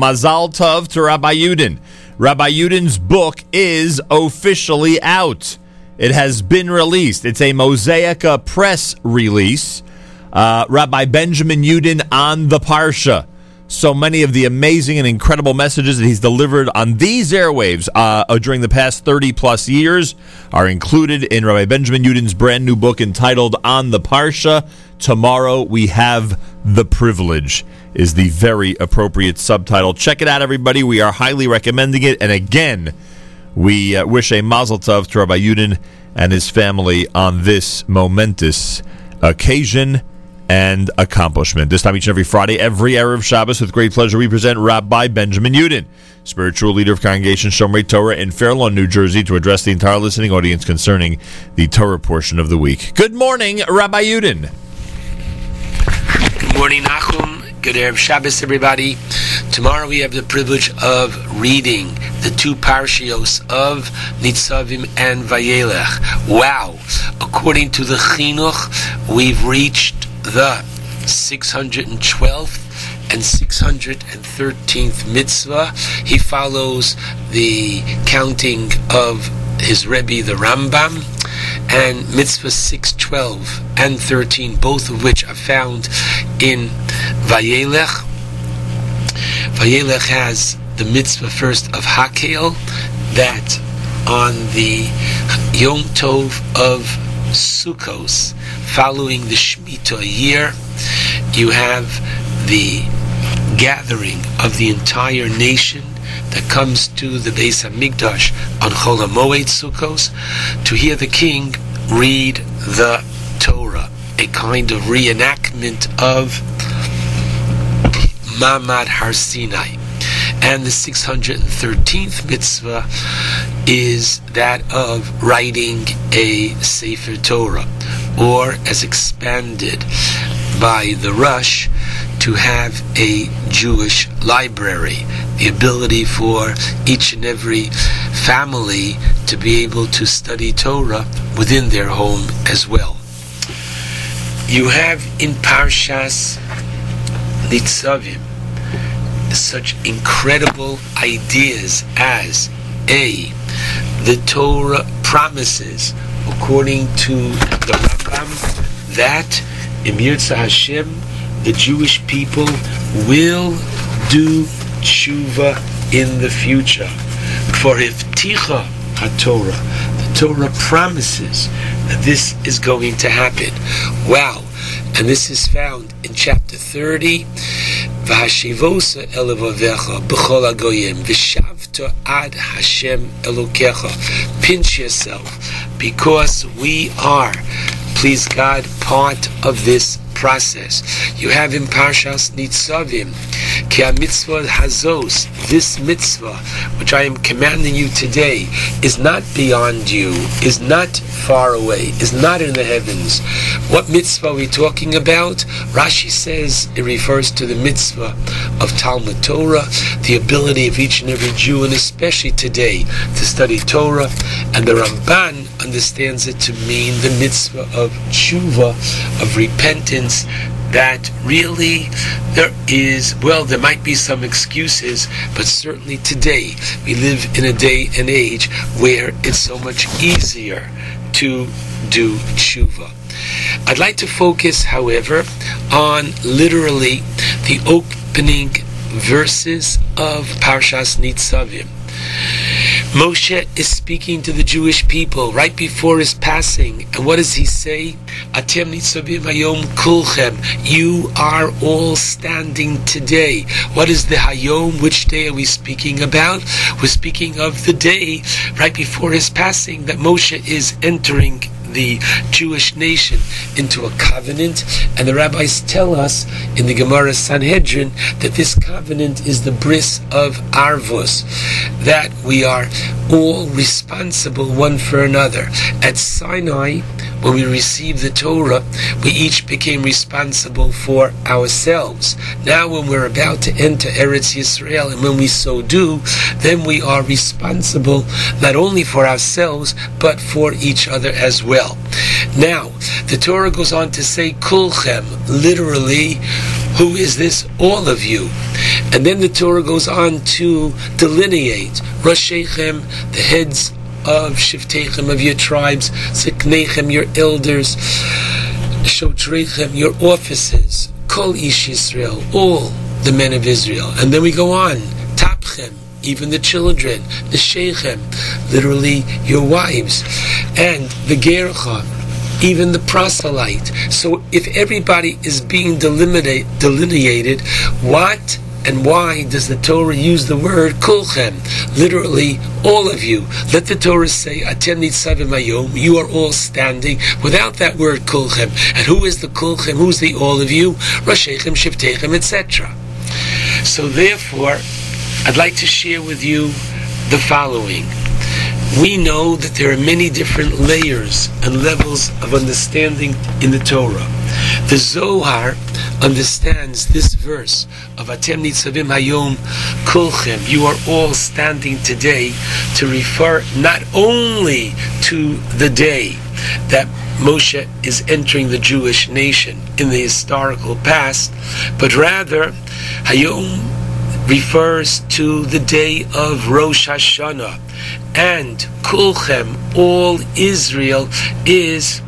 Mazal Tov to Rabbi Yudin. Rabbi Yudin's book is officially out. It has been released. It's a Mosaica press release. Rabbi Benjamin Yudin on the Parsha. So many of the amazing and incredible messages that he's delivered on these airwaves during the past 30-plus years are included in Rabbi Benjamin Yudin's brand new book entitled On the Parsha. Tomorrow we have the privilege is the very appropriate subtitle. Check it out, everybody. We are highly recommending it. And again, we wish a Mazel Tov to Rabbi Yudin and his family on this momentous occasion and accomplishment. This time each and every Friday, every Erev Shabbos, with great pleasure, we present Rabbi Benjamin Yudin, spiritual leader of Congregation Shomre Torah in Fairlawn, New Jersey, to address the entire listening audience concerning the Torah portion of the week. Good morning, Rabbi Yudin. Good morning, Nachum. Good Erev Shabbos, everybody. Tomorrow we have the privilege of reading the two parshios of Nitzavim and Vayelech. Wow. According to the Chinuch, we've reached the 612th and 613th mitzvah. He follows the counting of his Rebbe, the Rambam, and mitzvah 612 and 13, both of which are found in Vayelech. Vayelech has the mitzvah first of Hakel, that on the Yom Tov of Sukkos, following the Shemitah year, you have the gathering of the entire nation that comes to the Beis HaMikdash on Chol HaMoed Sukkos to hear the king read the Torah, a kind of reenactment of Mamad Har Sinai. And the 613th mitzvah is that of writing a Sefer Torah, or as expanded by the Rush, to have a Jewish library, the ability for each and every family to be able to study Torah within their home as well. You have in Parshas Nitzavim such incredible ideas as A, the Torah promises, according to the Rambam, that in Yirtzeh Hashem the Jewish people will do tshuva in the future. For if Ticha HaTorah, the Torah promises that this is going to happen. Wow! And this is found in chapter 30. V'hashivosa elevavecha b'chol hagoyim v'shavta ad Hashem elokecha. Pinch yourself, because we are, please God, part of this process. You have in Parshas Nitzavim, ki ha-mitzvah hazos, this mitzvah, which I am commanding you today, is not beyond you, is not far away, is not in the heavens. What mitzvah are we talking about? Rashi says it refers to the mitzvah of Talmud Torah, the ability of each and every Jew, and especially today, to study Torah. And the Ramban understands it to mean the mitzvah of tshuva, of repentance, that really there is, well, there might be some excuses, but certainly today we live in a day and age where it's so much easier to do tshuva. I'd like to focus, however, on literally the opening verses of Parshas Nitzavim. Moshe is speaking to the Jewish people right before his passing. And what does he say? Atem nitzavim hayom kulchem. You are all standing today. What is the hayom? Which day are we speaking about? We're speaking of the day right before his passing that Moshe is entering the Jewish nation into a covenant, and the rabbis tell us in the Gemara Sanhedrin that this covenant is the bris of Arvos, that we are all responsible one for another. At Sinai, when we received the Torah, we each became responsible for ourselves. Now when we're about to enter Eretz Yisrael, and when we so do, then we are responsible not only for ourselves, but for each other as well. Now, the Torah goes on to say, Kulchem, literally, Who is this? All of you. And then the Torah goes on to delineate Rashaychem, the heads of Shiftechem, of your tribes, Siknechem, your elders, Shotrechem, your offices, Kol Ish Yisrael, all the men of Israel. And then we go on, Tapchem, even the children, the Sheichem, literally your wives, and the Gercha, even the proselyte. So if everybody is being delineated, what and why does the Torah use the word kulchem? Literally, all of you. Let the Torah say, Atem Nitzavim Hayom, you are all standing, without that word kulchem. And who is the kulchem? Who is the all of you? Rashaychem, Shiftechem, etc. So therefore, I'd like to share with you the following. We know that there are many different layers and levels of understanding in the Torah. The Zohar understands this verse of Atem Nitzavim Hayom Kulchem, you are all standing today, to refer not only to the day that Moshe is entering the Jewish nation in the historical past, but rather Hayom refers to the day of Rosh Hashanah, and Kulchem, all Israel is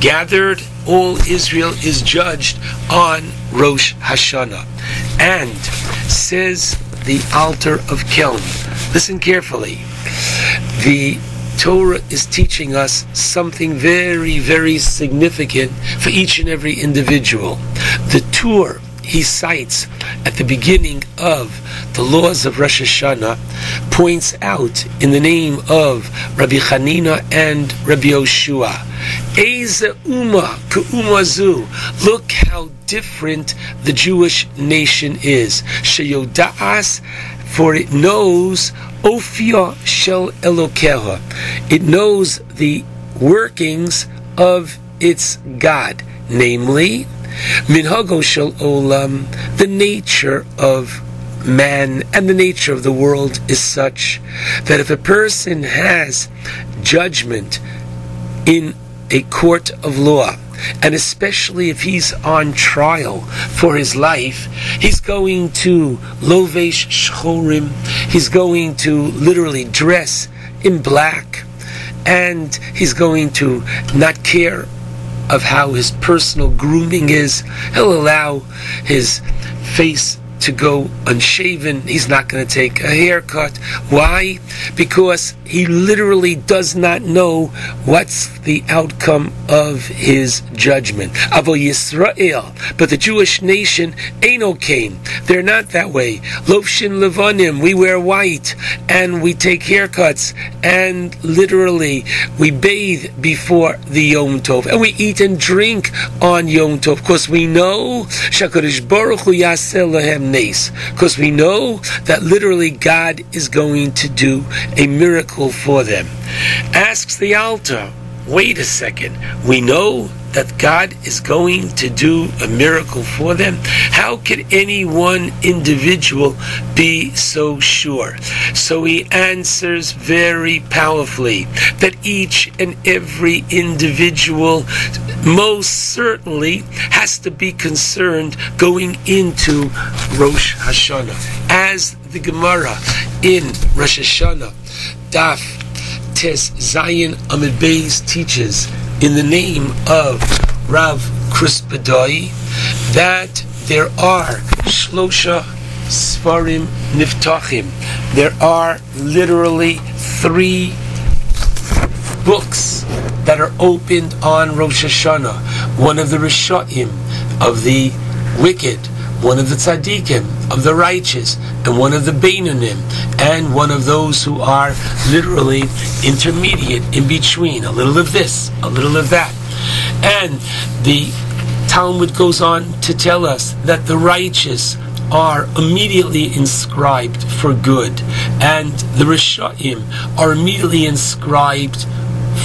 gathered, all Israel is judged on Rosh Hashanah. And says the altar of Kelm, listen carefully, the Torah is teaching us something very, very significant for each and every individual. The Torah he cites at the beginning of the laws of Rosh Hashanah points out in the name of Rabbi Hanina and Rabbi Yoshua, Eze Uma Keumazu, look how different the Jewish nation is. Sheyodaas, for it knows Ofia Shel Elokeha, it knows the workings of its God, namely Minhago Shel Olam, the nature of man and the nature of the world is such that if a person has judgment in a court of law, and especially if he's on trial for his life, he's going to lovesh shchorim, he's going to literally dress in black, and he's going to not care of how his personal grooming is. He'll allow his face to go unshaven. He's not going to take a haircut. Why? Because he literally does not know what's the outcome of his judgment. Avo Yisrael, but the Jewish nation, Eino Kain, they're not that way. Lofshin Levonim, we wear white and we take haircuts and literally we bathe before the Yom Tov and we eat and drink on Yom Tov because we know Shakarish Baruch Hu Yaseh Lahem, because we know that literally God is going to do a miracle for them. Asks the altar, wait a second, we know that God is going to do a miracle for them? How could any one individual be so sure? So he answers very powerfully that each and every individual most certainly has to be concerned going into Rosh Hashanah. As the Gemara in Rosh Hashanah, Daf Tes Zayin Amid Beis teaches in the name of Rav Krispadai that there are Shlosha Sfarim Niftachim. There are literally three books that are opened on Rosh Hashanah. One of the Rishayim, of the wicked, one of the tzaddikim, of the righteous, and one of the Beinonim, and one of those who are literally intermediate, in between, a little of this, a little of that. And the Talmud goes on to tell us that the righteous are immediately inscribed for good, and the Rishayim are immediately inscribed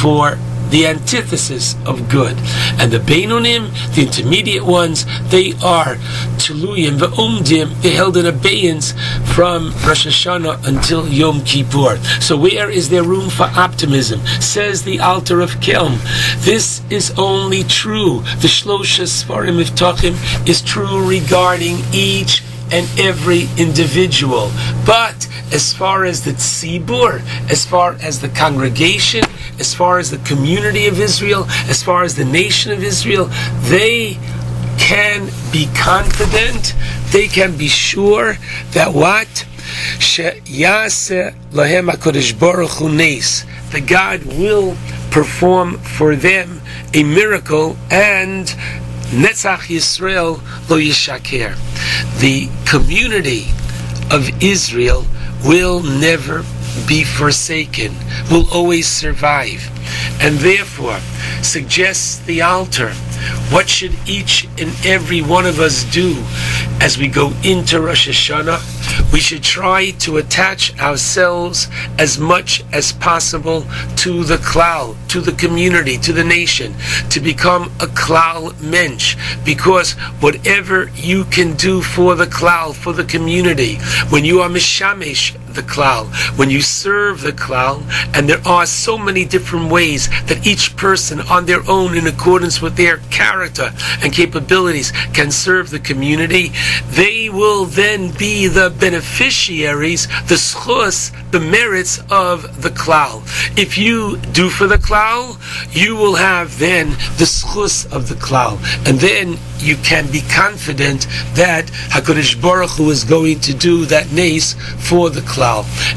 for the antithesis of good. And the Beinonim, the intermediate ones, they are Tuluyim Ve'umdim, they're held in abeyance from Rosh Hashanah until Yom Kippur. So where is there room for optimism? Says the altar of Kelm. This is only true, the Shlosha Sfarim Miftachim is true regarding each and every individual. But as far as the tzibur, as far as the congregation, as far as the community of Israel, as far as the nation of Israel, they can be confident, they can be sure that what? She'yaseh lahem HaKadosh Baruch Hu nes, that God will perform for them a miracle, and Netzach Yisrael lo yishaker. The community of Israel will never be forsaken, will always survive. And therefore, suggests the altar, what should each and every one of us do as we go into Rosh Hashanah? We should try to attach ourselves as much as possible to the klal, to the community, to the nation, to become a klal mensch. Because whatever you can do for the klal, for the community, when you are mishamesh the klal, when you serve the klal, and there are so many different ways that each person on their own, in accordance with their character and capabilities, can serve the community, they will then be the beneficiaries, the schus, the merits of the klal. If you do for the klal, you will have then the schus of the klal, and then you can be confident that HaKadosh Baruch Hu is going to do that nes for the klal.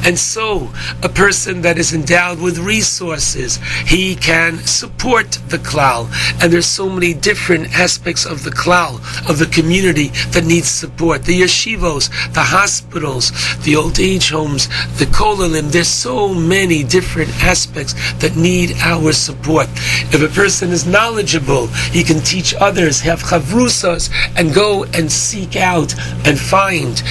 And so, a person that is endowed with resources, he can support the klal. And there's so many different aspects of the klal, of the community that needs support. The yeshivos, the hospitals, the old age homes, the kolelim, there's so many different aspects that need our support. If a person is knowledgeable, he can teach others, have chavrusas, and go and seek out and find.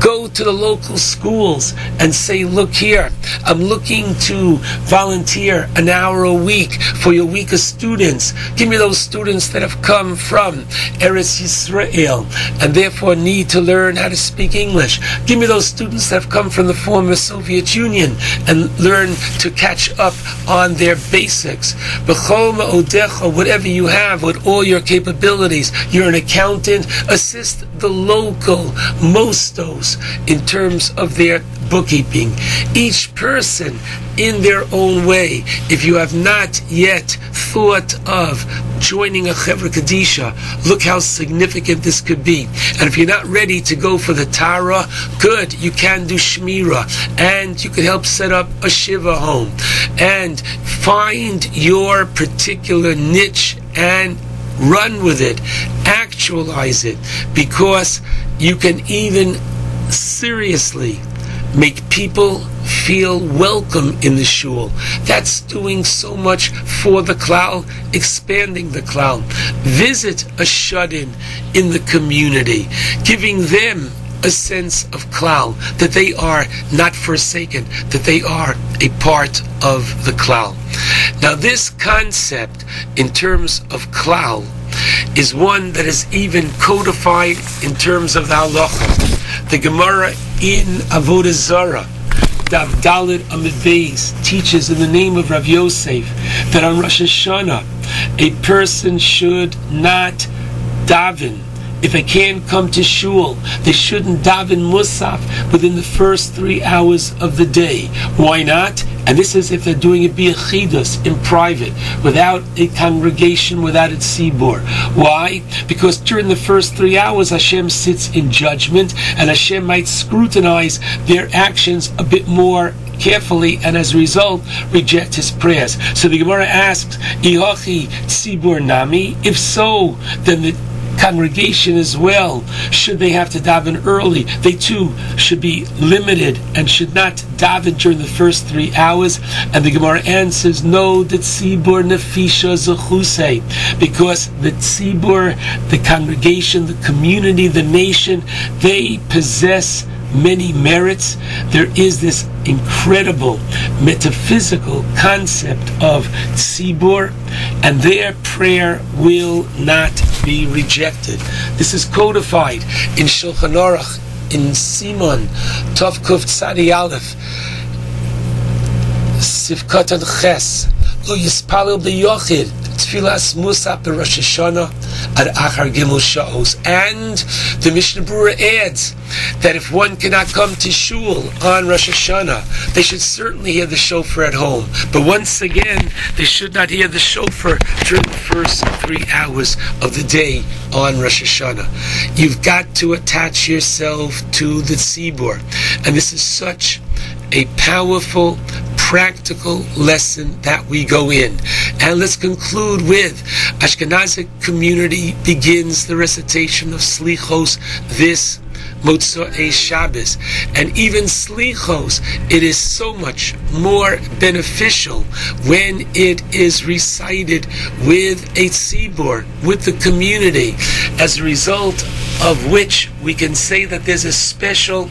Go to the local schools and say, look here, I'm looking to volunteer an hour a week for your weaker students. Give me those students that have come from Eretz Yisrael and therefore need to learn how to speak English. Give me those students that have come from the former Soviet Union and learn to catch up on their basics. B'chol ma'odecha, whatever you have, with all your capabilities, you're an accountant, assist the local mostos in terms of their bookkeeping. Each person in their own way. If you have not yet thought of joining a Chevra Kadisha, look how significant this could be. And if you're not ready to go for the Tara, good, you can do Shmira, and you can help set up a Shiva home, and find your particular niche and run with it, actualize it, because you can even seriously make people feel welcome in the shul. That's doing so much for the klal, expanding the klal. Visit a shut-in in the community, giving them a sense of klal, that they are not forsaken, that they are a part of the klal. Now this concept in terms of klal is one that is even codified in terms of the halacha. The Gemara in Avodah Zarah, Dav Daled Amid Beis, teaches in the name of Rav Yosef that on Rosh Hashanah a person should not daven. If they can't come to shul, they shouldn't daven musaf within the first 3 hours of the day. Why not? And this is if they're doing it bi'achidus, in private, without a congregation, without a tzibur. Why? Because during the first 3 hours, Hashem sits in judgment, and Hashem might scrutinize their actions a bit more carefully, and as a result, reject his prayers. So the Gemara asks, Ihochi tzibur nami? If so, then the congregation as well, should they have to daven early, they too should be limited and should not daven during the first 3 hours. And the Gemara answers, no, the tzibur nefisha zechusei, because the tzibur, the congregation, the community, the nation, they possess many merits, there is this incredible metaphysical concept of tzibur, and their prayer will not be rejected. This is codified in Shulchan Aruch, in Simon, Tov Kuf Tzadi Aleph, Sivkatan Ches, Lo Yispalil B'Yochid, Tfilas Musa B'Rosh Hashanah, Ad Achar Gimel Sha'os. And the Mishnah Berurah adds that if one cannot come to shul on Rosh Hashanah, they should certainly hear the shofar at home. But once again, they should not hear the shofar during the first 3 hours of the day on Rosh Hashanah. You've got to attach yourself to the tzibur. And this is such a powerful, practical lesson that we go in. And let's conclude with Ashkenazic community begins the recitation of Slichos this Motzot E Shabbos, and even Slichos, it is so much more beneficial when it is recited with a tzibur, with the community, as a result of which we can say that there's a special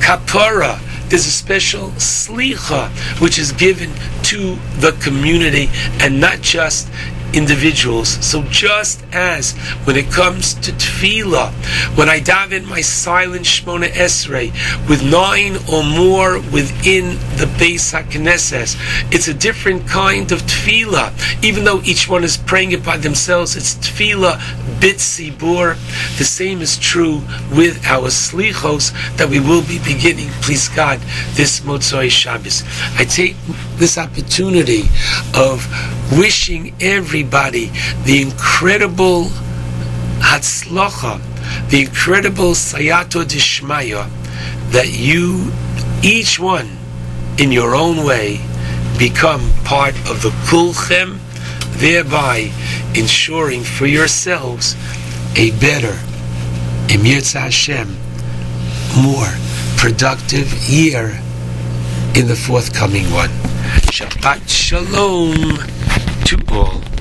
kapara, there's a special slicha which is given to the community and not just individuals. So just as when it comes to tefillah, when I daven my silent Shmona Esrei with 9 or more within the Beis HaKnesses, it's a different kind of tefillah. Even though each one is praying it by themselves, it's tefillah bitzibur. The same is true with our slichos that we will be beginning, please God, this Motzoi Shabbos. I take this opportunity of wishing everybody the incredible hatzlocha, the incredible sayato dishmaya, that you, each one, in your own way, become part of the kulchem, thereby ensuring for yourselves a better, im yirtzeh Hashem, more productive year in the forthcoming one. Shabbat Shalom to all.